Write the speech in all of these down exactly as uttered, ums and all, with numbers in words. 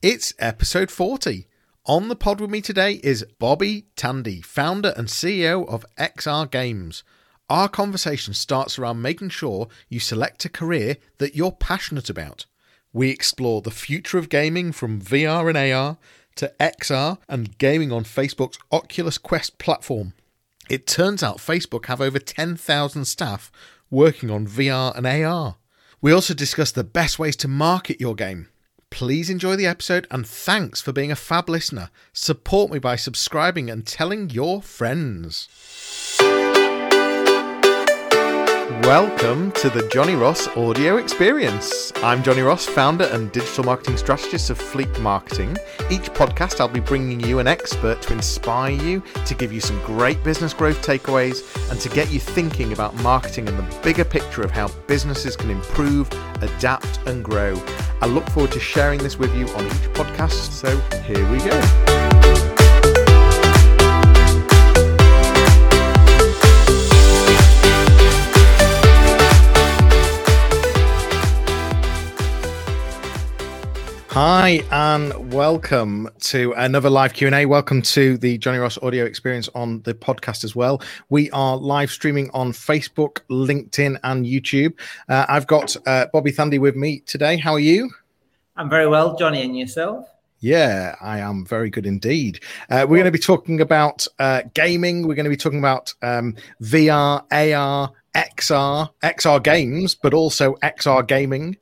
It's episode forty. On the pod with me today is Bobby Thandi, founder and C E O of X R Games. Our conversation starts around making sure you select a career that you're passionate about. We explore the future of gaming from V R and A R to X R and gaming on Facebook's Oculus Quest platform. It turns out Facebook have over ten thousand staff working on V R and A R. We also discuss the best ways to market your game. Please enjoy the episode, and thanks for being a fab listener. Support me by subscribing and telling your friends. Welcome to the Johnny Ross Audio Experience. I'm Johnny Ross, founder and digital marketing strategist of Fleet Marketing. Each podcast, I'll be bringing you an expert to inspire you, to give you some great business growth takeaways, and to get you thinking about marketing and the bigger picture of how businesses can improve, adapt, and grow. I look forward to sharing this with you on each podcast, so here we go. Hi and welcome to another live Q and A. Welcome to the Johnny Ross Audio Experience on the podcast as well. We are live streaming on Facebook, LinkedIn and YouTube. Uh, I've got uh, Bobby Thandi with me today. How are you? I'm very well, Johnny, and yourself? Yeah, I am very good indeed. Uh, we're going to be talking about uh, gaming. We're going to be talking about um, V R, A R, X R, X R games, but also X R gaming.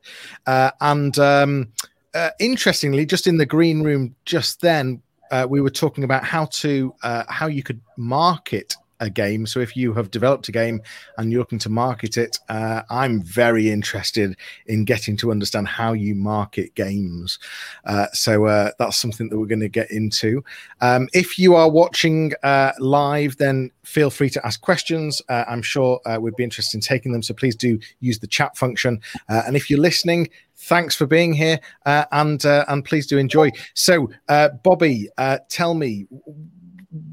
Uh, and... Um, Uh, interestingly, just in the green room just then, uh, we were talking about how to uh, how you could market a game. So if you have developed a game and you're looking to market it, uh, I'm very interested in getting to understand how you market games. Uh, so uh, that's something that we're going to get into. Um, if you are watching uh, live, then feel free to ask questions. Uh, I'm sure uh, we'd be interested in taking them. So please do use the chat function. Uh, and if you're listening, thanks for being here, uh, and uh, and please do enjoy. So, uh, Bobby, uh, tell me,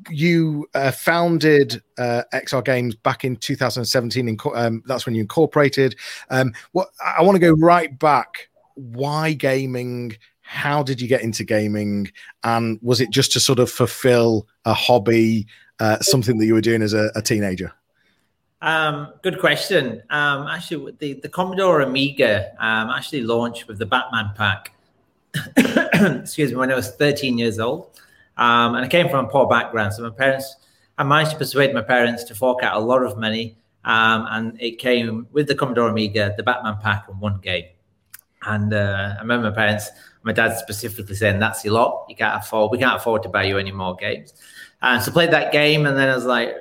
you uh, founded uh, X R Games back in two thousand seventeen. In co- um, that's when you incorporated. Um, what I want to go right back. Why gaming? How did you get into gaming? And was it just to sort of fulfill a hobby, uh, something that you were doing as a, a teenager? Um, good question. Um, actually, the, the Commodore Amiga um, actually launched with the Batman pack. Excuse me, when I was thirteen years old, um, and I came from a poor background. So my parents, I managed to persuade my parents to fork out a lot of money, um, and it came with the Commodore Amiga, the Batman pack, and one game. And uh, I remember my parents, my dad specifically saying, "That's a lot. You can't afford. We can't afford to buy you any more games." And so I played that game, and then I was like,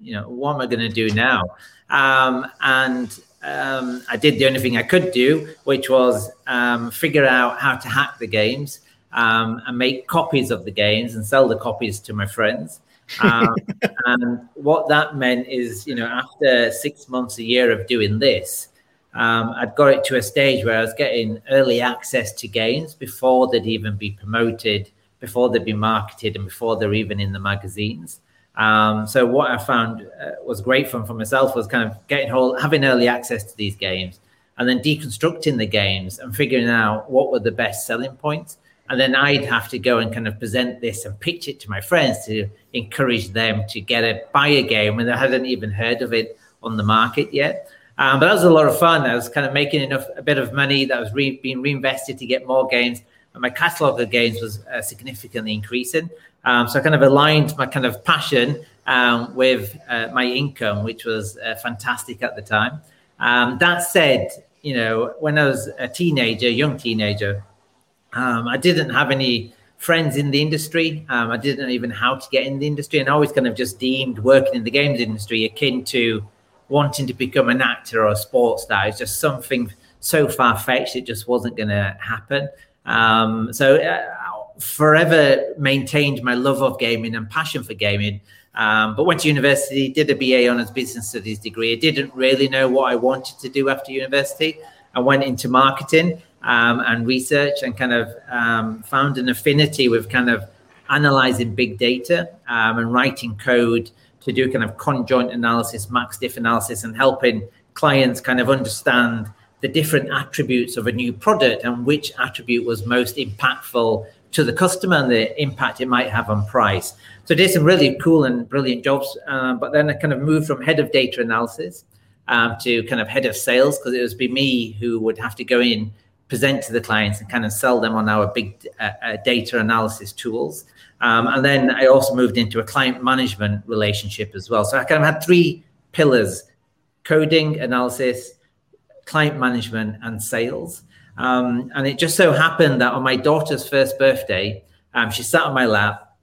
you know, what am I going to do now? Um, and um, I did the only thing I could do, which was um, figure out how to hack the games um, and make copies of the games and sell the copies to my friends. Um, and what that meant is, you know, after six months, a year of doing this, um, I'd got it to a stage where I was getting early access to games before they'd even be promoted, before they'd be marketed, and before they're even in the magazines. Um, so what I found uh, was great for, for myself was kind of getting hold, having early access to these games and then deconstructing the games and figuring out what were the best selling points. And then I'd have to go and kind of present this and pitch it to my friends to encourage them to get a, buy a game when they hadn't even heard of it on the market yet. Um, but that was a lot of fun. I was kind of making enough, a bit of money that was re- being reinvested to get more games. And my catalogue of games was uh, significantly increasing. Um, so I kind of aligned my kind of passion um, with uh, my income, which was uh, fantastic at the time. Um, that said, you know, when I was a teenager, young teenager, um, I didn't have any friends in the industry. Um, I didn't know even how to get in the industry. And I always kind of just deemed working in the games industry akin to wanting to become an actor or a sports star. It's just something so far-fetched, it just wasn't going to happen. Um, so I forever maintained my love of gaming and passion for gaming. Um, but went to university, did a B A honours business studies degree. I didn't really know what I wanted to do after university. I went into marketing um, and research and kind of um, found an affinity with kind of analysing big data um, and writing code to do kind of conjoint analysis, max diff analysis, and helping clients kind of understand the different attributes of a new product and which attribute was most impactful to the customer and the impact it might have on price. So did some really cool and brilliant jobs, uh, but then I kind of moved from head of data analysis um, to kind of head of sales, because it would be me who would have to go in, present to the clients and kind of sell them on our big uh, uh, data analysis tools. Um, and then I also moved into a client management relationship as well. So I kind of had three pillars: coding, analysis, client management, and sales. Um, and it just so happened that on my daughter's first birthday, um, she sat on my lap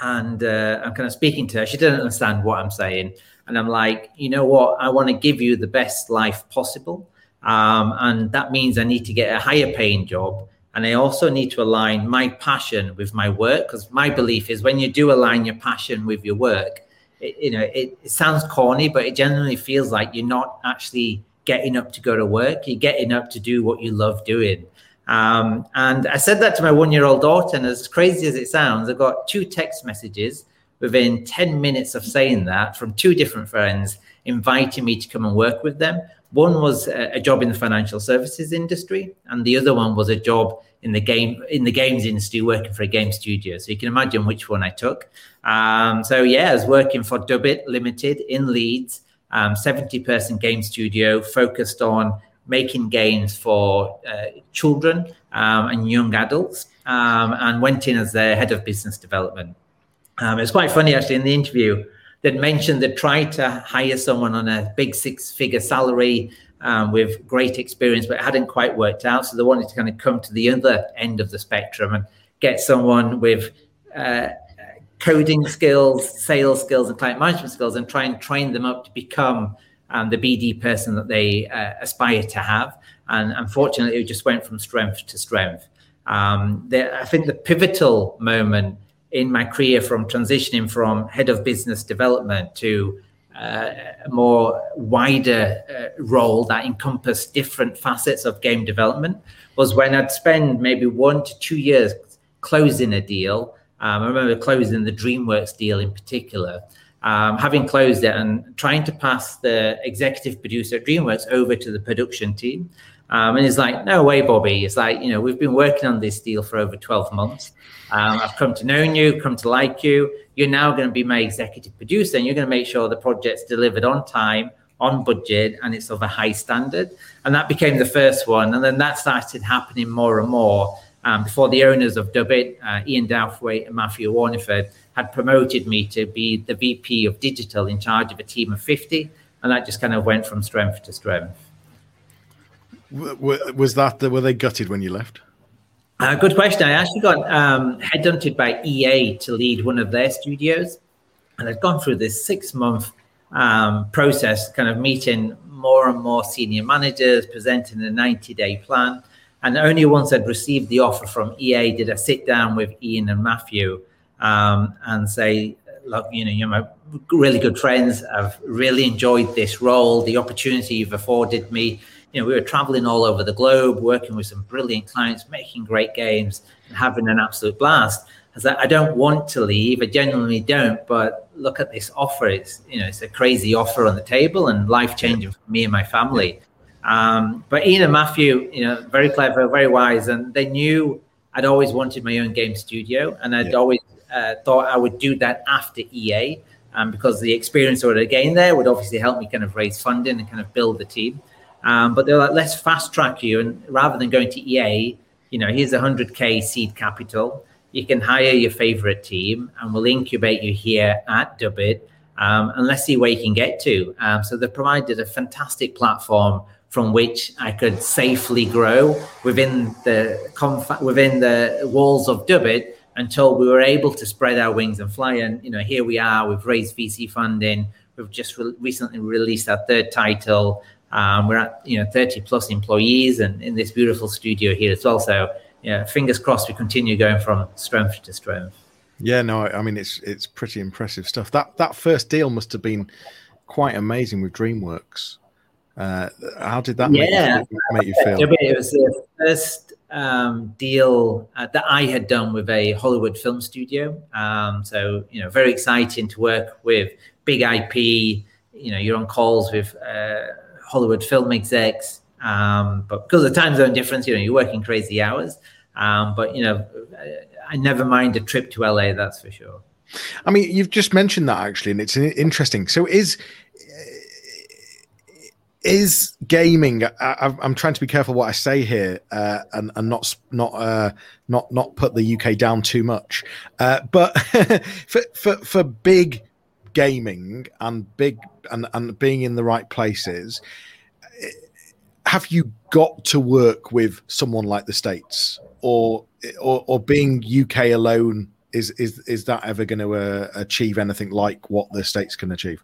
and uh, I'm kind of speaking to her. She didn't understand what I'm saying. And I'm like, you know what? I want to give you the best life possible. Um, and that means I need to get a higher paying job. And I also need to align my passion with my work, because my belief is when you do align your passion with your work, it, you know, it, it sounds corny, but it generally feels like you're not actually getting up to go to work. You're getting up to do what you love doing. Um, and I said that to my one-year-old daughter, and as crazy as it sounds, I got two text messages within ten minutes of saying that from two different friends inviting me to come and work with them. One was a job in the financial services industry, and the other one was a job in the game in the games industry, working for a game studio. So you can imagine which one I took. Um, so yeah, I was working for Dubit Limited in Leeds, um, seventy-person game studio focused on making games for uh, children um, and young adults, um, and went in as their head of business development. Um, it's quite funny actually in the interview. That mentioned that tried to hire someone on a big six-figure salary um, with great experience, but it hadn't quite worked out. So they wanted to kind of come to the other end of the spectrum and get someone with uh, coding skills, sales skills, and client management skills, and try and train them up to become um, the B D person that they uh, aspire to have. And unfortunately, it just went from strength to strength. Um, the, I think the pivotal moment in my career, from transitioning from head of business development to uh, a more wider uh, role that encompassed different facets of game development, was when I'd spend maybe one to two years closing a deal. Um, I remember closing the DreamWorks deal in particular, um, having closed it and trying to pass the executive producer at DreamWorks over to the production team. Um, and he's like, no way, Bobby. It's like, you know, we've been working on this deal for over twelve months. Um, I've come to know you, come to like you. You're now going to be my executive producer, and you're going to make sure the project's delivered on time, on budget, and it's of a high standard. And that became the first one. And then that started happening more and more um, before the owners of Dubit, uh, Ian Douthwaite and Matthew Warnerford, had promoted me to be the V P of digital in charge of a team of fifty. And that just kind of went from strength to strength. Was that the, were they gutted when you left? Uh, good question. I actually got um, headhunted by E A to lead one of their studios, and I'd gone through this six-month um, process, kind of meeting more and more senior managers, presenting a ninety-day plan, and only once I'd received the offer from E A did I sit down with Ian and Matthew um, and say, look, you know, you're my really good friends. I've really enjoyed this role, the opportunity you've afforded me. You know, we were traveling all over the globe, working with some brilliant clients, making great games and having an absolute blast. I was like, I don't want to leave. I genuinely don't. But look at this offer. It's, you know, it's a crazy offer on the table and life changing for me and my family. Um, but Ian and Matthew, you know, very clever, very wise. And they knew I'd always wanted my own game studio. And I'd yeah. always uh, thought I would do that after E A, um, because the experience I would have gained there would obviously help me kind of raise funding and kind of build the team. Um, but they're like, let's fast track you. And rather than going to E A, you know, here's one hundred K seed capital. You can hire your favorite team and we'll incubate you here at Dubit. Um, and let's see where you can get to. Um, so they provided a fantastic platform from which I could safely grow within the conf- within the walls of Dubit until we were able to spread our wings and fly. And, you know, here we are. We've raised V C funding. We've just re- recently released our third title. Um, we're at, you know, thirty plus employees and in this beautiful studio here as well. So, yeah, fingers crossed we continue going from strength to strength. Yeah, no, I mean, it's it's pretty impressive stuff. That that first deal must have been quite amazing with DreamWorks. Uh, how did that yeah. make, you, make you feel? It was the first um, deal uh, that I had done with a Hollywood film studio. Um, so, you know, very exciting to work with big I P. You know, you're on calls with... Uh, Hollywood film execs, Um, but because of the time zone difference, you know, you're working crazy hours. Um, but, you know, I never mind a trip to L A, that's for sure. I mean, you've just mentioned that, actually, and it's interesting. So is is gaming, I, I'm trying to be careful what I say here uh, and, and not not uh, not not put the U K down too much. Uh, but for, for for big gaming and big and, and being in the right places, have you got to work with someone like the States, or or, or being U K alone? Is is is that ever going to uh, achieve anything like what the States can achieve?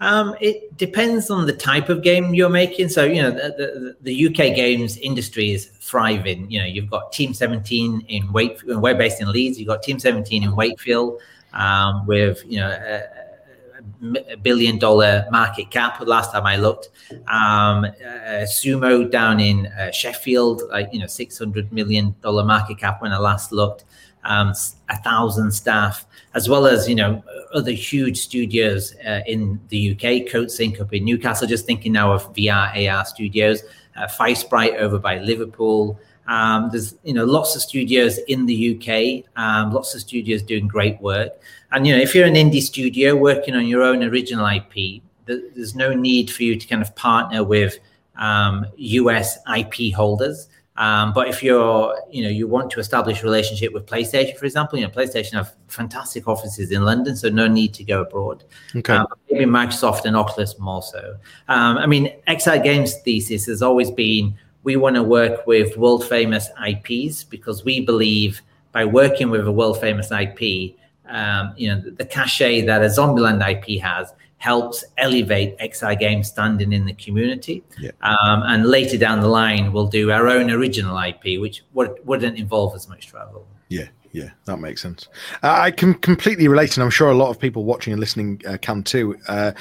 Um, it depends on the type of game you're making. So, you know, the, the, the U K games industry is thriving. You know, you've got Team seventeen in Wakefield. We're based in Leeds. You've got Team seventeen in Wakefield um, with, you know, a, a billion dollar market cap. Last time I looked, um, uh, Sumo down in uh, Sheffield, like, you know, six hundred million dollars market cap when I last looked. Um, a thousand staff, as well as, you know, other huge studios uh, in the U K, CodeSync up in Newcastle, just thinking now of V R, A R studios, uh, FireSprite over by Liverpool. Um, there's, you know, lots of studios in the U K, um, lots of studios doing great work. And, you know, if you're an indie studio working on your own original I P, th- there's no need for you to kind of partner with um, U S I P holders. Um, but if you're, you know, you want to establish a relationship with PlayStation, for example, you know, PlayStation have fantastic offices in London, so no need to go abroad. Okay. Um, maybe Microsoft and Oculus more so. Um, I mean, X R Games' thesis has always been, we want to work with world-famous I Ps because we believe by working with a world-famous I P, um, you know, the, the cachet that a Zombieland I P has helps elevate X R Games standing in the community. Yeah. Um, and later down the line, we'll do our own original I P, which would, wouldn't involve as much travel. Yeah, yeah, that makes sense. Uh, I can completely relate, and I'm sure a lot of people watching and listening uh, can too. Uh,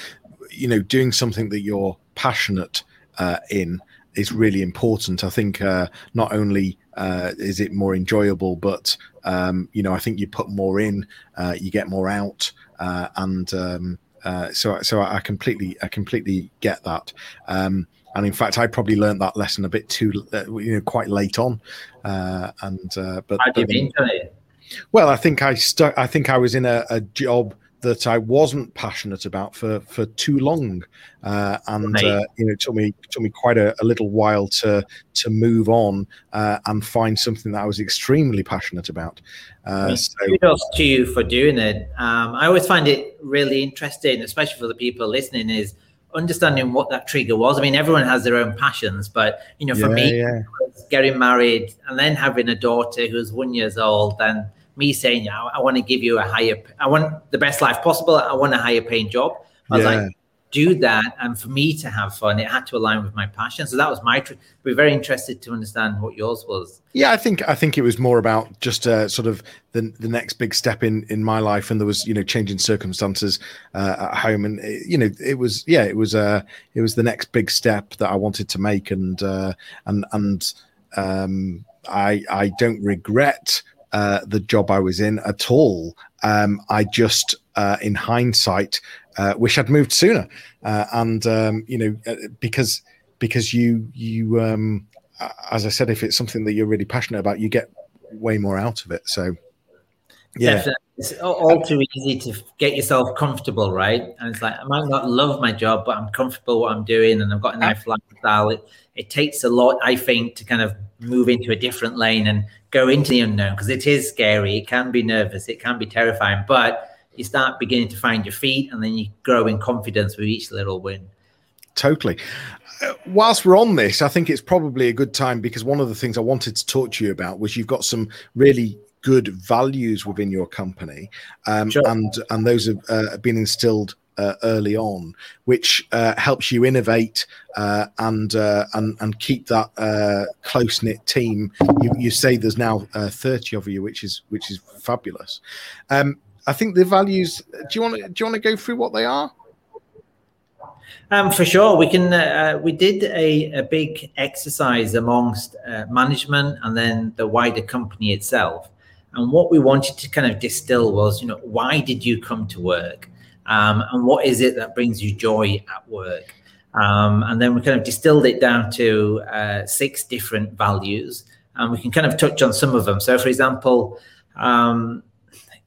you know, doing something that you're passionate uh, in is really important. I think uh, not only uh, is it more enjoyable, but, um, you know, I think you put more in, uh, you get more out, uh, and... Um, Uh, so, so I completely, I completely get that. Um, and in fact, I probably learned that lesson a bit too, uh, you know, quite late on. Uh, and uh, but how do you mean, Johnny? Well, I think I stuck. I think I was in a, a job that I wasn't passionate about for, for too long, uh, and uh, you know, it took me it took me quite a, a little while to to move on uh, and find something that I was extremely passionate about. Uh, so, kudos to you for doing it. Um, I always find it really interesting, especially for the people listening, is understanding what that trigger was. I mean, everyone has their own passions, but you know, for yeah, me, yeah. getting married and then having a daughter who's one years old, and me saying, I, I want to give you a higher, I want the best life possible. I want a higher paying job. I was yeah. like, do that. And for me to have fun, it had to align with my passion. So that was my trick. We're very interested to understand what yours was. Yeah, I think I think it was more about just uh, sort of the the next big step in, in my life. And there was, you know, changing circumstances uh, at home. And, it, you know, it was, yeah, it was uh, it was the next big step that I wanted to make. And uh, and and um, I I don't regret Uh, the job I was in at all. Um, I just, uh, in hindsight, uh, wish I'd moved sooner. Uh, and um, you know, because because you you um, as I said, if it's something that you're really passionate about, you get way more out of it. So yeah, definitely. It's all too easy to get yourself comfortable, right? And it's like, I might not love my job, but I'm comfortable what I'm doing, and I've got a nice lifestyle. It, it takes a lot, I think, to kind of move into a different lane and go into the unknown, because it is scary. It can be nervous. It can be terrifying, but you start beginning to find your feet, and then you grow in confidence with each little win. Totally. Uh, whilst we're on this, I think it's probably a good time, because one of the things I wanted to talk to you about was you've got some really good values within your company, um, sure. and and those have uh, been instilled uh, early on, which uh, helps you innovate uh, and uh, and and keep that uh, close knit team. You, you say there's now uh, thirty of you, which is which is fabulous. Um, I think the values. Do you want to do you want to go through what they are? Um, for sure, we can. Uh, we did a, a big exercise amongst uh, management and then the wider company itself. And what we wanted to kind of distill was, you know, why did you come to work? Um, and what is it that brings you joy at work? Um, and then we kind of distilled it down to uh, six different values, and we can kind of touch on some of them. So, for example, um,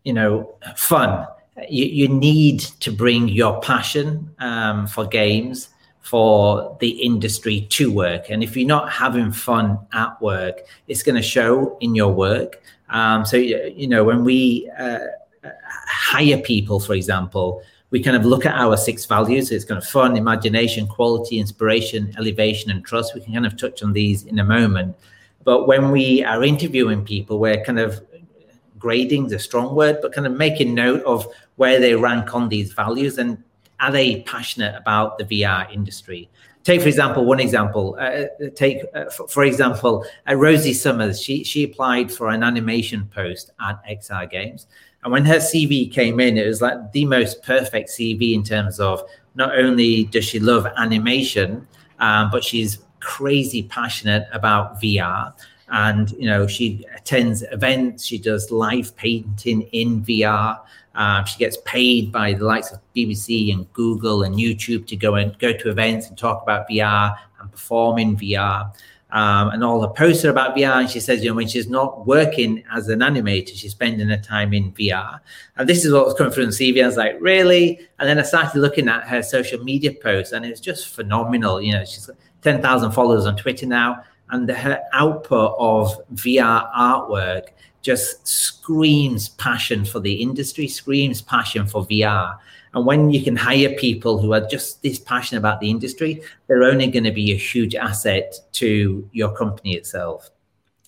you know, fun. You, you need to bring your passion um, for games, for the industry to work. And if you're not having fun at work, it's going to show in your work. Um, so, you, you know, when we uh, hire people, for example, we kind of look at our six values. So it's kind of fun, imagination, quality, inspiration, elevation, and trust. We can kind of touch on these in a moment. But when we are interviewing people, we're kind of grading is a strong word, but kind of making note of where they rank on these values, and are they passionate about the V R industry? Take, for example, one example. Uh, take, uh, f- for example, uh, Rosie Summers. She she applied for an animation post at X R Games. And when her C V came in, it was like the most perfect C V in terms of not only does she love animation, um, but she's crazy passionate about V R. And, you know, she attends events, she does live painting in V R. Um, she gets paid by the likes of B B C and Google and YouTube to go and go to events and talk about V R and perform in V R. Um, and all the posts are about V R. And she says, you know, when she's not working as an animator, she's spending her time in V R. And this is what was coming through in C V. I was like, really? And then I started looking at her social media posts, and it was just phenomenal. You know, she's got ten thousand followers on Twitter now. And her output of V R artwork just screams passion for the industry, screams passion for V R. And when you can hire people who are just this passionate about the industry, they're only going to be a huge asset to your company itself.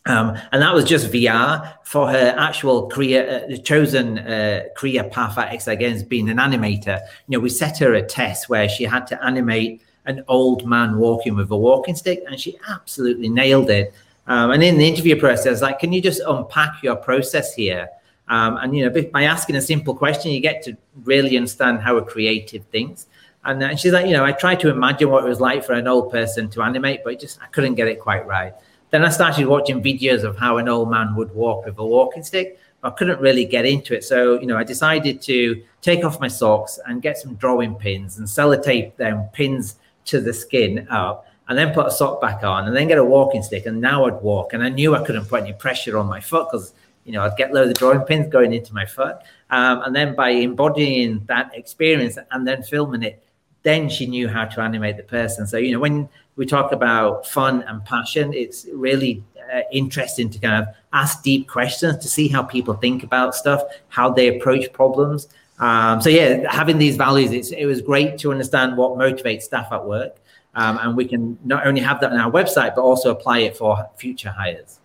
Um, and that was just V R. For her actual career, uh, chosen uh, career path at X R Games being an animator, you know, we set her a test where she had to animate an old man walking with a walking stick, and she absolutely nailed it. Um, and in the interview process, like, can you just unpack your process here? Um, and, you know, by asking a simple question, you get to really understand how a creative thinks. And, and she's like, you know, I tried to imagine what it was like for an old person to animate, but just I couldn't get it quite right. Then I started watching videos of how an old man would walk with a walking stick. I couldn't really get into it. So, you know, I decided to take off my socks and get some drawing pins and sellotape them pins to the skin up, and then put a sock back on, and then get a walking stick, and now I'd walk. And I knew I couldn't put any pressure on my foot because, you know, I'd get loads of drawing pins going into my foot. Um, and then by embodying that experience and then filming it, then she knew how to animate the person. So, you know, when we talk about fun and passion, it's really uh, interesting to kind of ask deep questions to see how people think about stuff, how they approach problems. Um, so, yeah, having these values, it's, it was great to understand what motivates staff at work. Um, and we can not only have that on our website, but also apply it for future hires.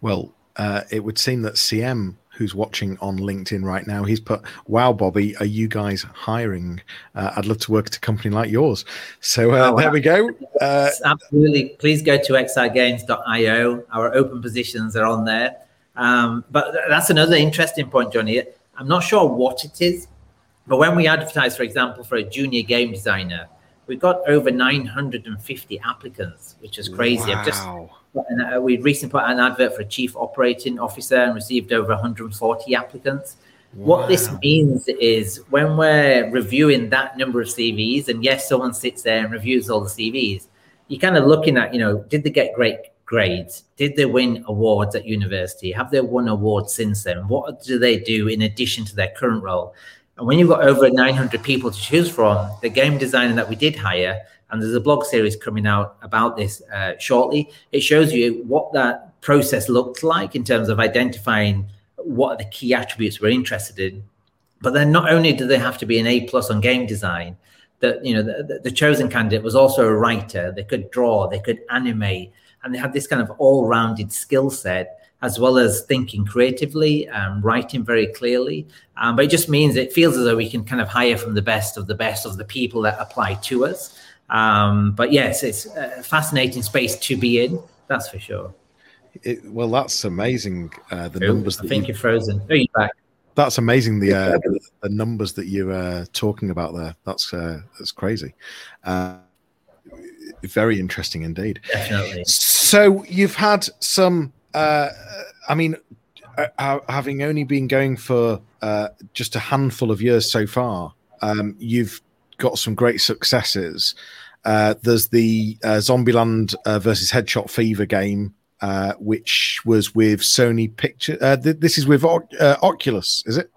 Well, uh, it would seem that C M, who's watching on LinkedIn right now, he's put, wow, Bobby, are you guys hiring? Uh, I'd love to work at a company like yours. So uh, oh, there we go. Uh, absolutely. Please go to x r games dot io. Our open positions are on there. Um, but that's another interesting point, Johnny. I'm not sure what it is, but when we advertise, for example, for a junior game designer, we got over nine hundred fifty applicants, which is crazy. Wow. I've just an, uh, we recently put an advert for a chief operating officer and received over one hundred forty applicants. Wow. What this means is when we're reviewing that number of C Vs, and yes, someone sits there and reviews all the C Vs, you're kind of looking at, you know, did they get great grades? Did they win awards at university? Have they won awards since then? What do they do in addition to their current role? And when you've got over nine hundred people to choose from, the game designer that we did hire, and there's a blog series coming out about this uh, shortly, it shows you what that process looked like in terms of identifying what are the key attributes we're interested in. But then not only do they have to be an A plus on game design, that, you know, the, the chosen candidate was also a writer. They could draw, they could animate, and they have this kind of all-rounded skill set, as well as thinking creatively and writing very clearly. Um, but it just means it feels as though we can kind of hire from the best of the best of the people that apply to us. Um, but yes, it's a fascinating space to be in, that's for sure. It, well, that's amazing, uh, the Ooh, numbers. I that think you... you're frozen. Oh, you're back. That's amazing, the uh, the numbers that you're uh, talking about there. That's, uh, that's crazy. Uh, Very interesting indeed. Definitely. So you've had some, uh, I mean, uh, having only been going for uh, just a handful of years so far, um, you've got some great successes. Uh, there's the uh, Zombieland uh, versus Headshot Fever game, uh, which was with Sony Pictures. Uh, th- this is with o- uh, Oculus, is it?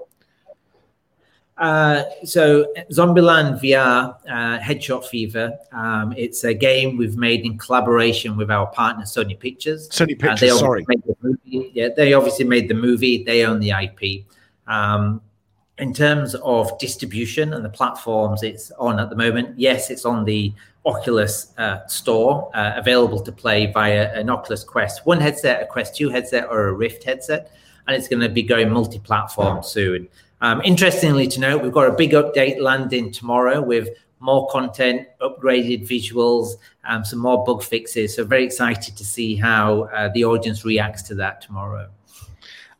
Uh, so Zombieland V R uh, Headshot Fever. Um, it's a game we've made in collaboration with our partner Sony Pictures. Sony Pictures, uh, sorry. The yeah, they obviously made the movie. They own the I P. Um, in terms of distribution and the platforms it's on at the moment, yes, it's on the Oculus uh, store, uh, available to play via an Oculus Quest one headset, a Quest two headset, or a Rift headset, and it's going to be going multi-platform soon. Um, interestingly to note, we've got a big update landing tomorrow with more content, upgraded visuals, um, some more bug fixes. So very excited to see how uh, the audience reacts to that tomorrow.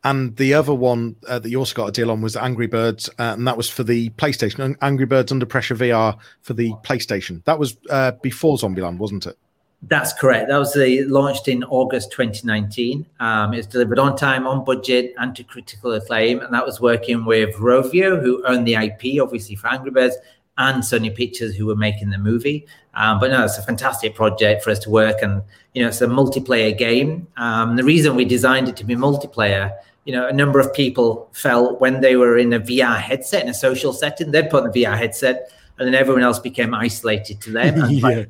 And the other one uh, that you also got a deal on was Angry Birds, uh, and that was for the PlayStation. Angry Birds Under Pressure V R for the PlayStation. That was uh, before Zombieland, wasn't it? That's correct. That was the, launched in August twenty nineteen. Um, it's delivered on time, on budget, and to critical acclaim. And that was working with Rovio, who owned the I P, obviously, for Angry Birds, and Sony Pictures, who were making the movie. Um, but no, it's a fantastic project for us to work. And, you know, it's a multiplayer game. Um, the reason we designed it to be multiplayer, you know, a number of people felt when they were in a V R headset, in a social setting, they'd put on the V R headset, and then everyone else became isolated to them. And, yeah.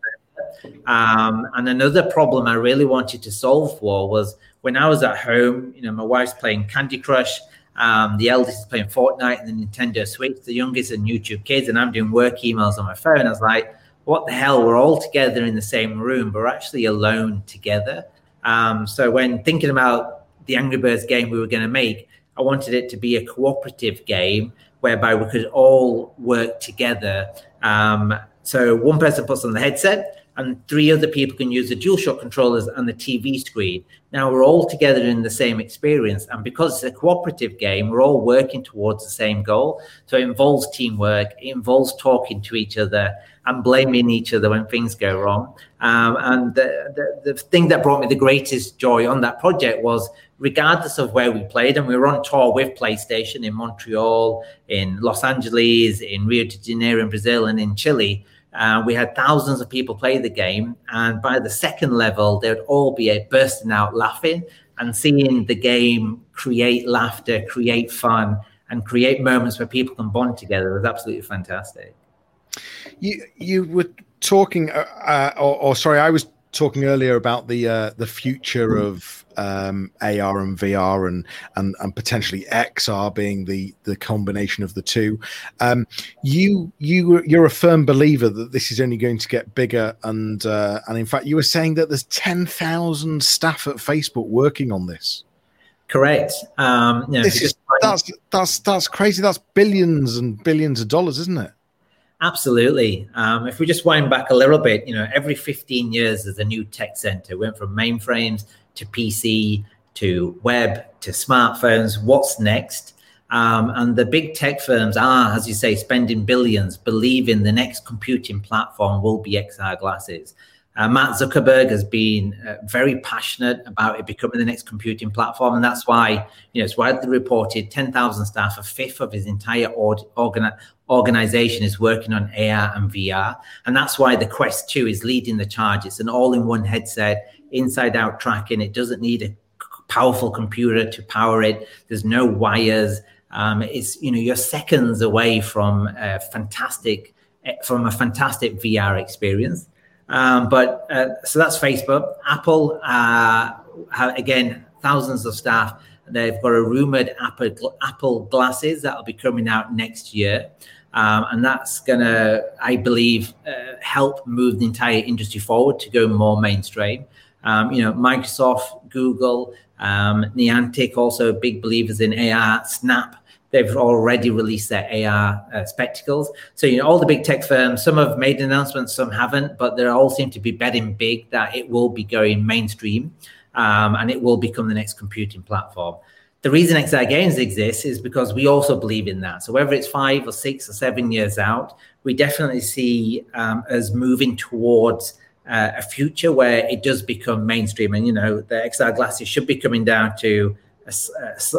um, and another problem I really wanted to solve for was when I was at home, you know, my wife's playing Candy Crush, um, the eldest is playing Fortnite and the Nintendo Switch, the youngest and YouTube Kids, and I'm doing work emails on my phone. I was like, what the hell? We're all together in the same room, but we're actually alone together. Um, so when thinking about the Angry Birds game we were going to make, I wanted it to be a cooperative game whereby we could all work together. Um, so one person puts on the headset and three other people can use the DualShock controllers and the T V screen. Now we're all together in the same experience. And because it's a cooperative game, we're all working towards the same goal. So it involves teamwork, it involves talking to each other and blaming each other when things go wrong. Um, and the, the, the thing that brought me the greatest joy on that project was, regardless of where we played, and we were on tour with PlayStation in Montreal, in Los Angeles, in Rio de Janeiro in Brazil, and in Chile, Uh, we had thousands of people play the game, and by the second level, they would all be bursting out laughing and seeing the game create laughter, create fun, and create moments where people can bond together was absolutely fantastic. You you were talking, uh, uh, or, or sorry, I was talking earlier about the uh, the future mm. of um, A R and V R and, and and potentially X R being the the combination of the two. Um, you you you're a firm believer that this is only going to get bigger, and uh, and in fact you were saying that there's ten thousand staff at Facebook working on this. Correct. Um, you know, this is, that's that's that's crazy. That's billions and billions of dollars, isn't it? Absolutely. Um, if we just wind back a little bit, you know, every fifteen years there's a new tech center. We went from mainframes to P C to web to smartphones. What's next? Um, and the big tech firms are, as you say, spending billions, believing the next computing platform will be X R glasses. Uh, Matt Zuckerberg has been uh, very passionate about it becoming the next computing platform. And that's why, you know, it's widely reported ten thousand staff, a fifth of his entire org- organi- organization is working on A R and V R. And that's why the Quest two is leading the charge. It's an all-in-one headset, inside-out tracking. It doesn't need a powerful computer to power it. There's no wires. Um, it's, you know, you're seconds away from a fantastic, from a fantastic V R experience. Um, but uh, so that's Facebook. Apple, uh, again, thousands of staff. They've got a rumored Apple, Apple glasses that will be coming out next year. Um, and that's going to, I believe, uh, help move the entire industry forward to go more mainstream. Um, you know, Microsoft, Google, um, Niantic, also big believers in A R, Snap. They've already released their A R uh, spectacles. So, you know, all the big tech firms, some have made announcements, some haven't, but they all seem to be betting big that it will be going mainstream, um, and it will become the next computing platform. The reason X R Games exists is because we also believe in that. So whether it's five or six or seven years out, we definitely see um, us moving towards uh, a future where it does become mainstream. And, you know, the X R glasses should be coming down to a,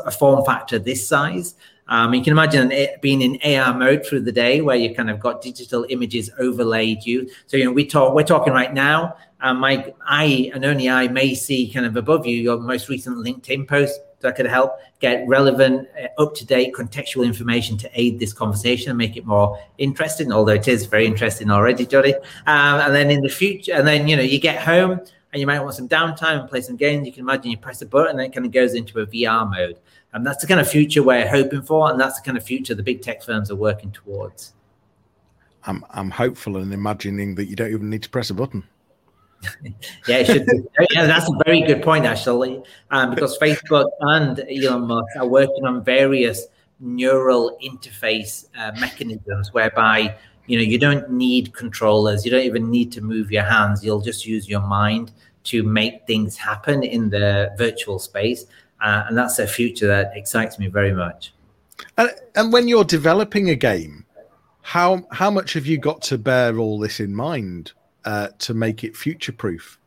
a form factor this size. Um, you can imagine it being in A R mode through the day, where you kind of got digital images overlaid you. So, you know, we talk, we're talking right now. Um, my I and only I may see kind of above you your most recent LinkedIn post that could help get relevant, uh, up-to-date contextual information to aid this conversation and make it more interesting. Although it is very interesting already, Johnny. Um, and then in the future, and then, you know, you get home and you might want some downtime and play some games. You can imagine you press a button and it kind of goes into a V R mode. And that's the kind of future we're hoping for, and that's the kind of future the big tech firms are working towards. I'm I'm hopeful and imagining that you don't even need to press a button. yeah, it should be. yeah, that's a very good point, actually, um, because Facebook and Elon Musk are working on various neural interface uh, mechanisms whereby, you know, you don't need controllers. You don't even need to move your hands. You'll just use your mind to make things happen in the virtual space. Uh, and that's a future that excites me very much. And, and when you're developing a game, how how much have you got to bear all this in mind uh, to make it future-proof?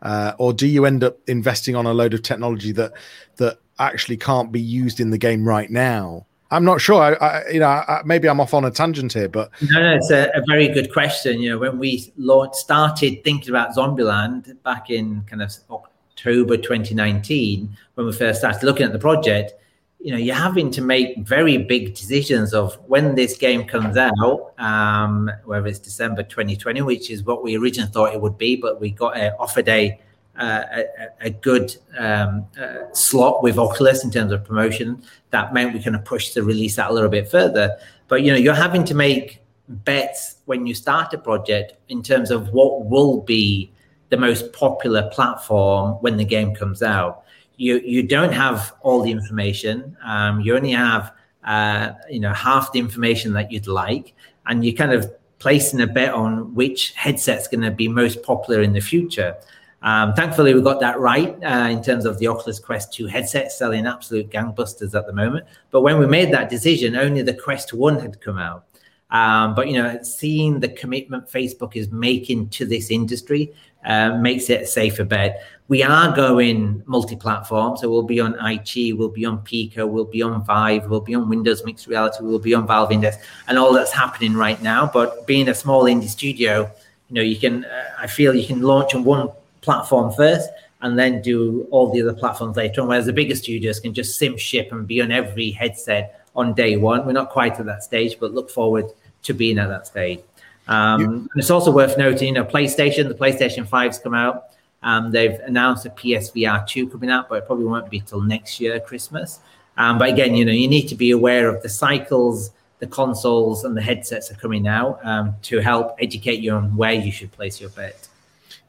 Uh, or do you end up investing on a load of technology that that actually can't be used in the game right now? I'm not sure. I, I, you know, I, maybe I'm off on a tangent here, but no, no, it's a, a very good question. You know, when we launched, started thinking about Zombieland back in kind of October twenty nineteen, when we first started looking at the project, you know, you're having to make very big decisions of when this game comes out, um, whether it's December twenty twenty, which is what we originally thought it would be, but we got uh, offered a, uh, a, a good um, uh, slot with Oculus in terms of promotion. That meant we kind of pushed the release out a little bit further. But, you know, you're having to make bets when you start a project in terms of what will be the most popular platform when the game comes out. You you don't have all the information. Um, you only have uh, you know half the information that you'd like, and you're kind of placing a bet on which headset's going to be most popular in the future. Um, thankfully, we got that right uh, in terms of the Oculus Quest two headset selling absolute gangbusters at the moment. But when we made that decision, only the Quest one had come out. Um, but, you know, seeing the commitment Facebook is making to this industry uh, makes it a safer bet. We are going multi-platform, so we'll be on iQIYI, we'll be on Pico, we'll be on Vive, we'll be on Windows Mixed Reality, we'll be on Valve Index, and all that's happening right now. But being a small indie studio, you know, you can, uh, I feel you can launch on one platform first and then do all the other platforms later on, whereas the bigger studios can just sim ship and be on every headset on day one. We're not quite at that stage, but look forward to being at that stage. Um, yeah. It's also worth noting, you know, PlayStation, the PlayStation five's come out. Um, they've announced a P S V R two coming out, but it probably won't be till next year, Christmas. Um, but again, you know, you need to be aware of the cycles, the consoles and the headsets are coming out um, to help educate you on where you should place your bet.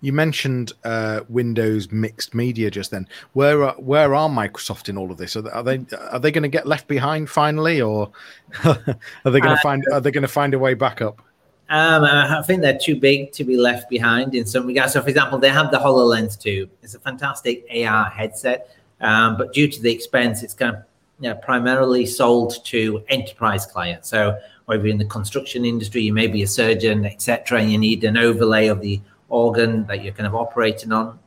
You mentioned uh, Windows Mixed Media just then. Where are, where are Microsoft in all of this? Are they are they, are they going to get left behind finally, or are they going to uh, find are they going to find a way back up? Um, I think they're too big to be left behind in some regards. So, for example, they have the HoloLens two. It's a fantastic A R headset, um, but due to the expense, it's kind of you know, primarily sold to enterprise clients. So, whether you're in the construction industry, you may be a surgeon, et cetera, and you need an overlay of the organ that you're kind of operating on,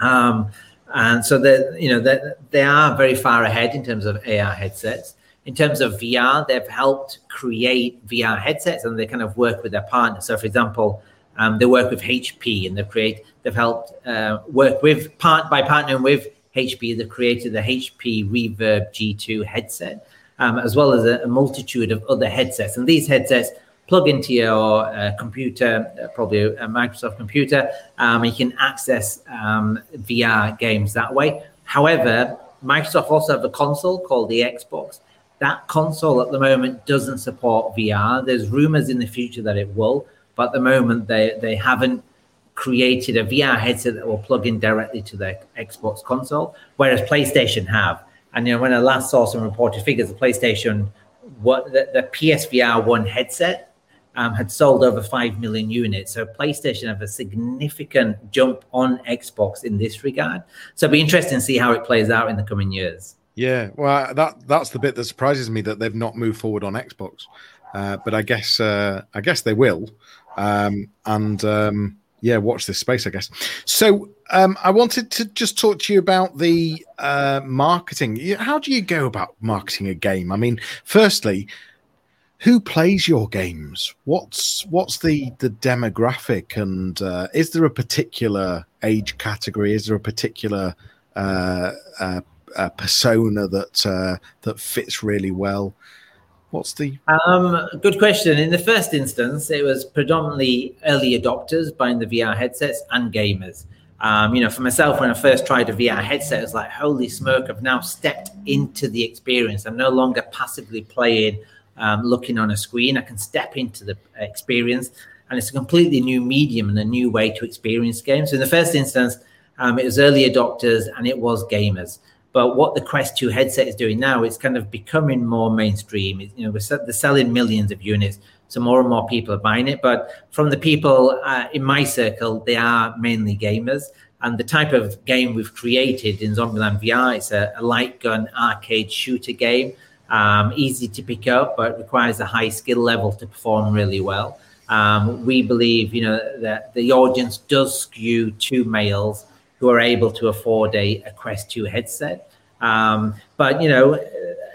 um, and so that you know that they are very far ahead in terms of A R headsets. In terms of V R, they've helped create V R headsets, and they kind of work with their partners. So, for example, um, they work with H P, and they've create they've helped uh, work with part by partnering with H P. They've created the H P Reverb G two headset, um, as well as a, a multitude of other headsets, and these headsets plug into your uh, computer, uh, probably a Microsoft computer, um, and you can access um, V R games that way. However, Microsoft also have a console called the Xbox. That console at the moment doesn't support V R. There's rumors in the future that it will, but at the moment they, they haven't created a V R headset that will plug in directly to their Xbox console, whereas PlayStation have. And you know, when I last saw some reported figures, the PlayStation, what the, the P S V R one headset, Um, had sold over five million units. So PlayStation have a significant jump on Xbox in this regard. So it'll be interesting to see how it plays out in the coming years. Yeah, well, that that's the bit that surprises me, that they've not moved forward on Xbox. Uh, but I guess uh, I guess they will. Um, and um, yeah, watch this space, I guess. So um, I wanted to just talk to you about the uh, marketing. How do you go about marketing a game? I mean, firstly, who plays your games? What's what's the, the demographic? And uh, is there a particular age category? Is there a particular uh, uh, uh, persona that uh, that fits really well? What's the um, good question? In the first instance, it was predominantly early adopters buying the V R headsets and gamers. Um, you know, for myself, when I first tried a V R headset, it was like, holy smoke, I've now stepped into the experience. I'm no longer passively playing, um, looking on a screen. I can step into the experience, and it's a completely new medium and a new way to experience games. So in the first instance, um, it was early adopters and it was gamers. But what the Quest two headset is doing now, it's kind of becoming more mainstream. It, you know, we're, they're selling millions of units, so more and more people are buying it. But from the people uh, in my circle, they are mainly gamers. And the type of game we've created in Zombieland V R, it's a, a light gun arcade shooter game, um, easy to pick up, but requires a high skill level to perform really well. Um, we believe, you know, that the audience does skew to males who are able to afford a, a Quest two headset. Um, but, you know,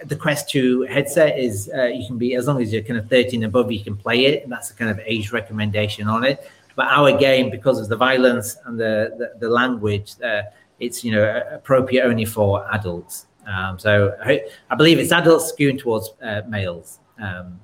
the Quest two headset is, uh, you can be, as long as you're kind of thirteen and above, you can play it. And that's the kind of age recommendation on it. But our game, because of the violence and the, the, the language, uh, it's, you know, appropriate only for adults. Um, so I, I believe it's adults skewing towards uh, males. Um,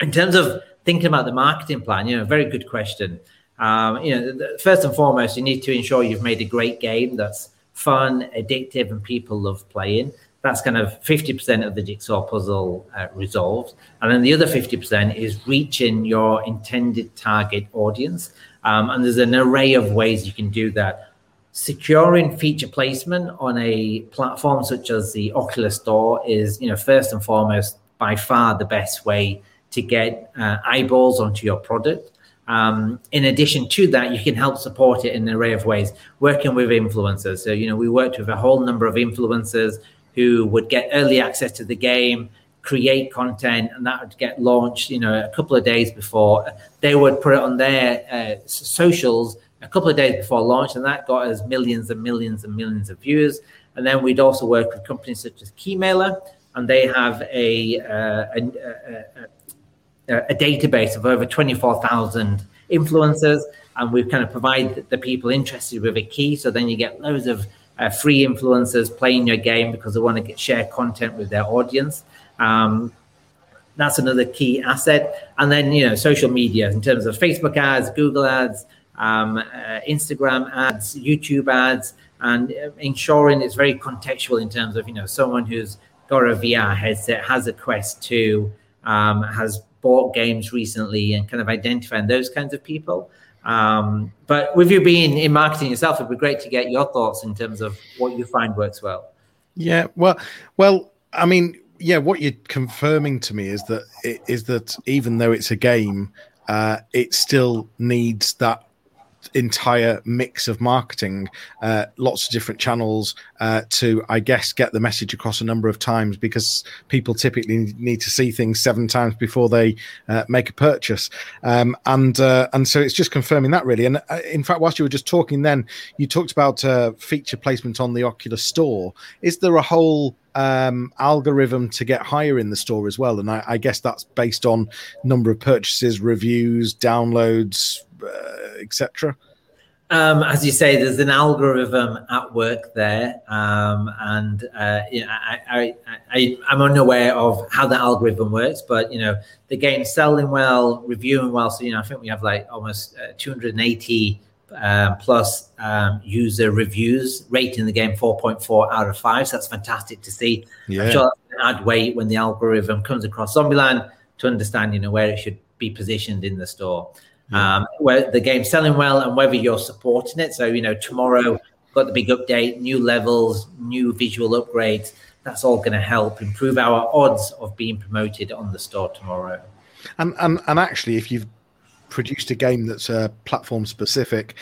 in terms of thinking about the marketing plan, you know, very good question. Um, you know, first and foremost, you need to ensure you've made a great game that's fun, addictive, and people love playing. That's kind of fifty percent of the jigsaw puzzle uh, resolved. And then the other fifty percent is reaching your intended target audience. Um, and there's an array of ways you can do that. Securing feature placement on a platform such as the Oculus Store is, you know, first and foremost, by far the best way to get uh, eyeballs onto your product. Um, in addition to that, you can help support it in an array of ways, working with influencers. So, you know, we worked with a whole number of influencers who would get early access to the game, create content, and that would get launched, you know, a couple of days before. They would put it on their uh, socials a couple of days before launch, and that got us millions and millions and millions of views. And then we'd also work with companies such as Keymailer, and they have a, uh, a, a, a a database of over twenty-four thousand influencers, and we kind of provide the people interested with a key. So then you get loads of uh, free influencers playing your game because they want to get, share content with their audience. Um, that's another key asset. And then, you know, social media in terms of Facebook ads, Google ads, um, uh, Instagram ads, YouTube ads, and ensuring it's very contextual in terms of, you know, someone who's got a V R headset, has a Quest two, um, has bought games recently, and kind of identifying those kinds of people. Um, but with you being in marketing yourself, it'd be great to get your thoughts in terms of what you find works well. Yeah, well, well, I mean, yeah, what you're confirming to me is that is that even though it's a game, uh, it still needs that entire mix of marketing, uh, lots of different channels uh, to, I guess, get the message across a number of times, because people typically need to see things seven times before they uh, make a purchase. Um, and uh, and so it's just confirming that, really. And uh, in fact, whilst you were just talking then, you talked about uh, feature placement on the Oculus Store. Is there a whole um algorithm to get higher in the store as well? And I, I guess that's based on number of purchases, reviews, downloads, uh, et cetera. Um, as you say, there's an algorithm at work there, um, and uh, you know, I, I, I, I'm unaware of how the algorithm works. But you know, the game's selling well, reviewing well. So you know, I think we have like almost uh, two hundred eighty Um, plus um, user reviews, rating the game four point four out of five. So that's fantastic to see. Yeah. I'm sure that's going to add weight when the algorithm comes across Zombieland to understand, you know, where it should be positioned in the store. Yeah. Um, where the game's selling well and whether you're supporting it. So, you know, tomorrow, got the big update, new levels, new visual upgrades. That's all going to help improve our odds of being promoted on the store tomorrow. And, and, and actually, if you've produced a game that's uh, platform specific,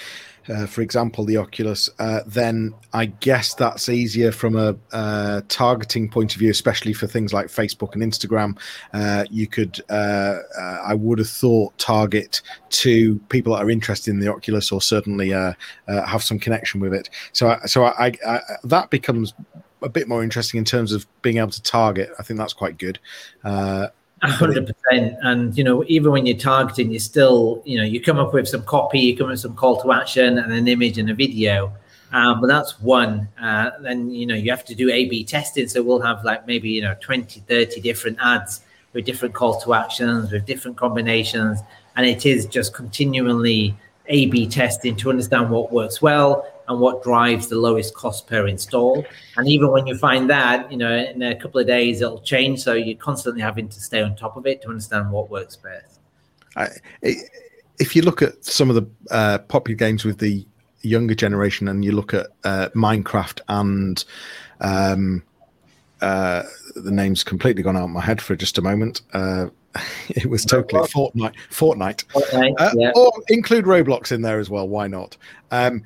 uh, for example, the Oculus, uh, then I guess that's easier from a uh, targeting point of view, especially for things like Facebook and Instagram. Uh, you could, uh, uh, I would have thought, target to people that are interested in the Oculus, or certainly uh, uh, have some connection with it. So, I, so I, I, that becomes a bit more interesting in terms of being able to target. I think that's quite good. Uh, one hundred percent. And, you know, even when you're targeting, you still, you know, you come up with some copy, you come up with some call to action and an image and a video. Um, but that's one. Uh, then, you know, you have to do A B testing. So we'll have like maybe, you know, twenty, thirty different ads with different call to actions, with different combinations. And it is just continually A B testing to understand what works well and what drives the lowest cost per install. And even when you find that, you know, in a couple of days it'll change. So you're constantly having to stay on top of it to understand what works best. I, if you look at some of the uh, popular games with the younger generation, and you look at uh, Minecraft and um, uh, the name's completely gone out of my head for just a moment. Uh, It was totally Fortnite. Fortnite, Fortnite uh, yeah. Or include Roblox in there as well. Why not? Um,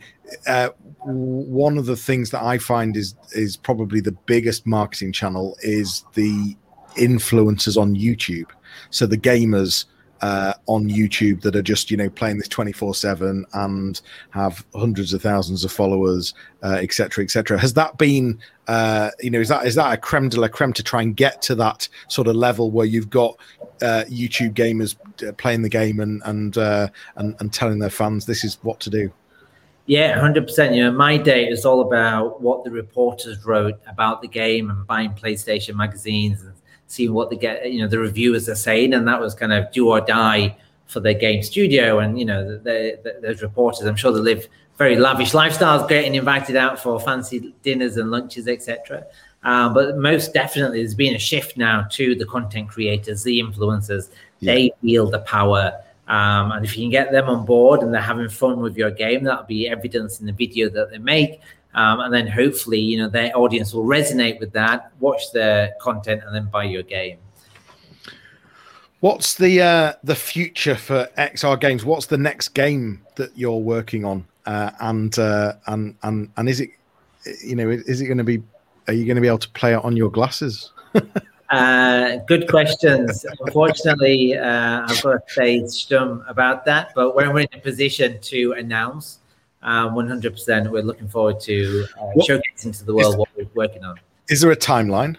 uh, one of the things that I find is is probably the biggest marketing channel is the influencers on YouTube. So the gamers uh, on YouTube that are just, you know, playing this twenty-four seven and have hundreds of thousands of followers, uh, et cetera, et cetera. Has that been, uh, you know, is that is that a creme de la creme to try and get to that sort of level where you've got uh, YouTube gamers playing the game and and, uh, and and telling their fans this is what to do? Yeah, one hundred percent. You know, my day is all about what the reporters wrote about the game and buying PlayStation magazines and seeing what the get, you know, the reviewers are saying, and that was kind of do or die for their game studio. And you know, the, the, those reporters, I'm sure they live very lavish lifestyles, getting invited out for fancy dinners and lunches, et cetera. Um, but most definitely, there's been a shift now to the content creators, the influencers. Yeah. They wield the power, um, and if you can get them on board and they're having fun with your game, that'll be evidence in the video that they make. Um, and then hopefully, you know, their audience will resonate with that, watch their content, and then buy your game. What's the uh, the future for X R Games? What's the next game that you're working on? Uh, and uh, and and and is it, you know, is it going to be? Are you going to be able to play it on your glasses? uh, good questions. Unfortunately, uh, I've got to say stum about that. But when we're in a position to announce. Um, one hundred percent. We're looking forward to uh, what, showcasing to the world is, what we're working on. Is there a timeline?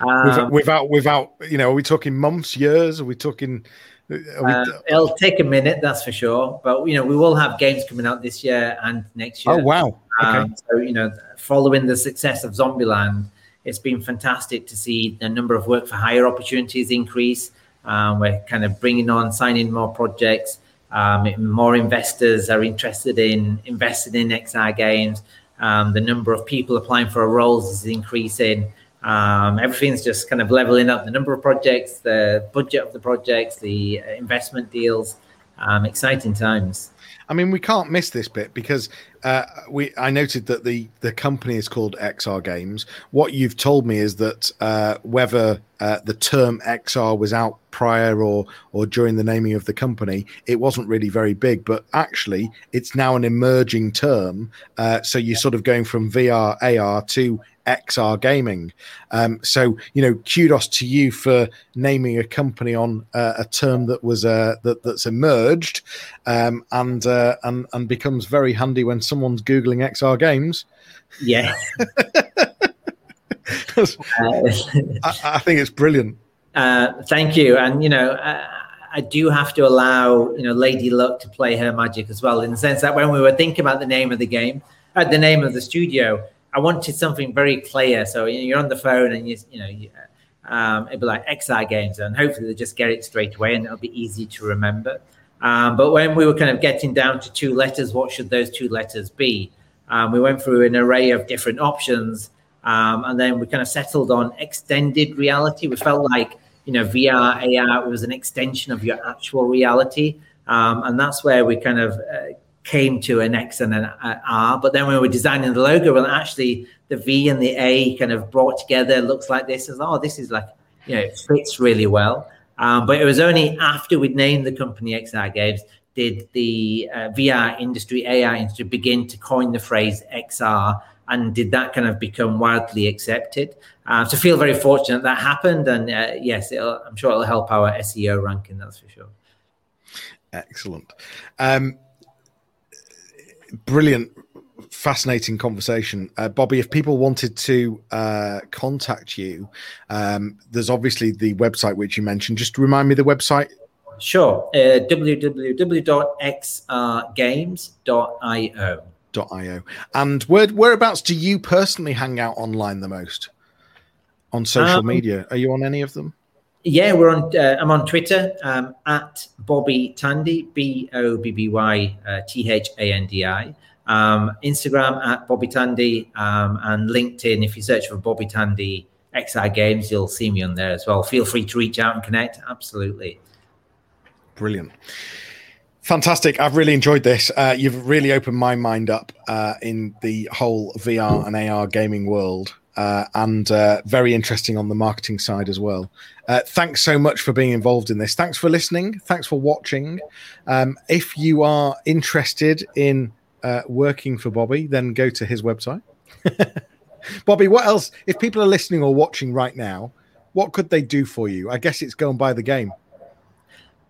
Um, without, without, without, you know, are we talking months, years? Are we talking? Are we, uh, it'll take a minute, that's for sure. But you know, we will have games coming out this year and next year. Oh wow! Um, okay. So you know, following the success of Zombieland, it's been fantastic to see the number of work for hire opportunities increase. Um, we're kind of bringing on, signing more projects. Um, more investors are interested in investing in X R games. Um, the number of people applying for roles is increasing. Um, everything's just kind of leveling up. The number of projects, the budget of the projects, the investment deals. Um, exciting times. I mean, we can't miss this bit because uh, we. I noted that the, the company is called X R Games. What you've told me is that uh, whether uh, the term X R was out prior or or during the naming of the company, it wasn't really very big. But actually, it's now an emerging term. Uh, so you're sort of going from V R, A R to X R gaming. Um, so you know, kudos to you for naming a company on uh, a term that was uh, that that's emerged um, and uh, and and becomes very handy when someone's googling X R games. Yeah, I, I think it's brilliant. Uh, thank you, and you know. Uh, I do have to allow, you know, Lady Luck to play her magic as well, in the sense that when we were thinking about the name of the game, uh, the name of the studio, I wanted something very clear. So you know, you're on the phone and, you you know, you, um, it'd be like X R Games, and hopefully they'll just get it straight away and it'll be easy to remember. Um, but when we were kind of getting down to two letters, what should those two letters be? Um, we went through an array of different options, um, and then we kind of settled on extended reality. We felt like, you know, V R, A R was an extension of your actual reality. Um, and that's where we kind of uh, came to an X and an R. But then when we were designing the logo, well, actually the V and the A kind of brought together, looks like this. As, oh, this is like, you know, it fits really well. Um, but it was only after we'd named the company X R Games did the uh, V R industry, A I industry begin to coin the phrase X R, and did that kind of become widely accepted? Uh, so feel very fortunate that happened, and uh, yes, it'll, I'm sure it'll help our S E O ranking, that's for sure. Excellent. Um, brilliant, fascinating conversation. Uh, Bobby, if people wanted to uh, contact you, um, there's obviously the website which you mentioned. Just remind me the website. Sure, uh, w w w dot x r games dot i o. .io. And where, whereabouts do you personally hang out online the most? On social um, media? Are you on any of them? Yeah, we're on. Uh, I'm on Twitter um, at Bobby Thandi, B O B B Y T H A N D I. Um, Instagram at Bobby Thandi, um, and LinkedIn. If you search for Bobby Thandi X R Games, you'll see me on there as well. Feel free to reach out and connect. Absolutely. Brilliant. Fantastic. I've really enjoyed this. Uh, you've really opened my mind up uh, in the whole V R and A R gaming world, uh, and uh, very interesting on the marketing side as well. Uh, thanks so much for being involved in this. Thanks for listening. Thanks for watching. Um, if you are interested in uh, working for Bobby, then go to his website. Bobby, what else? If people are listening or watching right now, what could they do for you? I guess it's go and buy the game.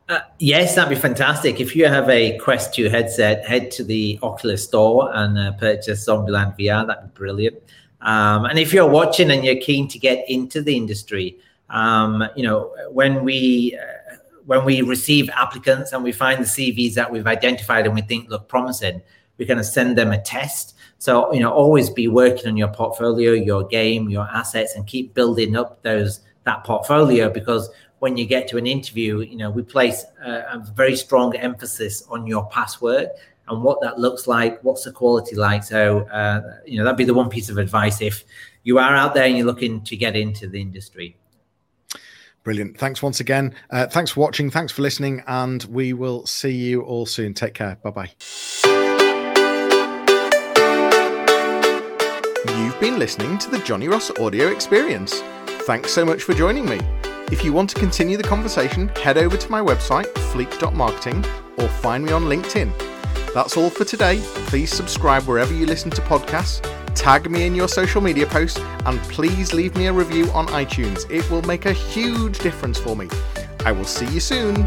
Uh, yes, that'd be fantastic. If you have a Quest two headset, head to the Oculus store and uh, purchase Zombieland V R. That'd be brilliant. Um, and if you're watching and you're keen to get into the industry, um, you know, when we uh, when we receive applicants and we find the C Vs that we've identified and we think look promising, we're going to send them a test. So, you know, always be working on your portfolio, your game, your assets, and keep building up those that portfolio, because when you get to an interview, you know, we place a, a very strong emphasis on your past work and what that looks like, what's the quality like. So, uh, you know, that'd be the one piece of advice if you are out there and you're looking to get into the industry. Brilliant. Thanks once again. Uh, thanks for watching. Thanks for listening. And we will see you all soon. Take care. Bye-bye. You've been listening to the Johnny Ross Audio Experience. Thanks so much for joining me. If you want to continue the conversation, head over to my website, fleet dot marketing, or find me on LinkedIn. That's all for today. Please subscribe wherever you listen to podcasts, tag me in your social media posts, and please leave me a review on iTunes. It will make a huge difference for me. I will see you soon.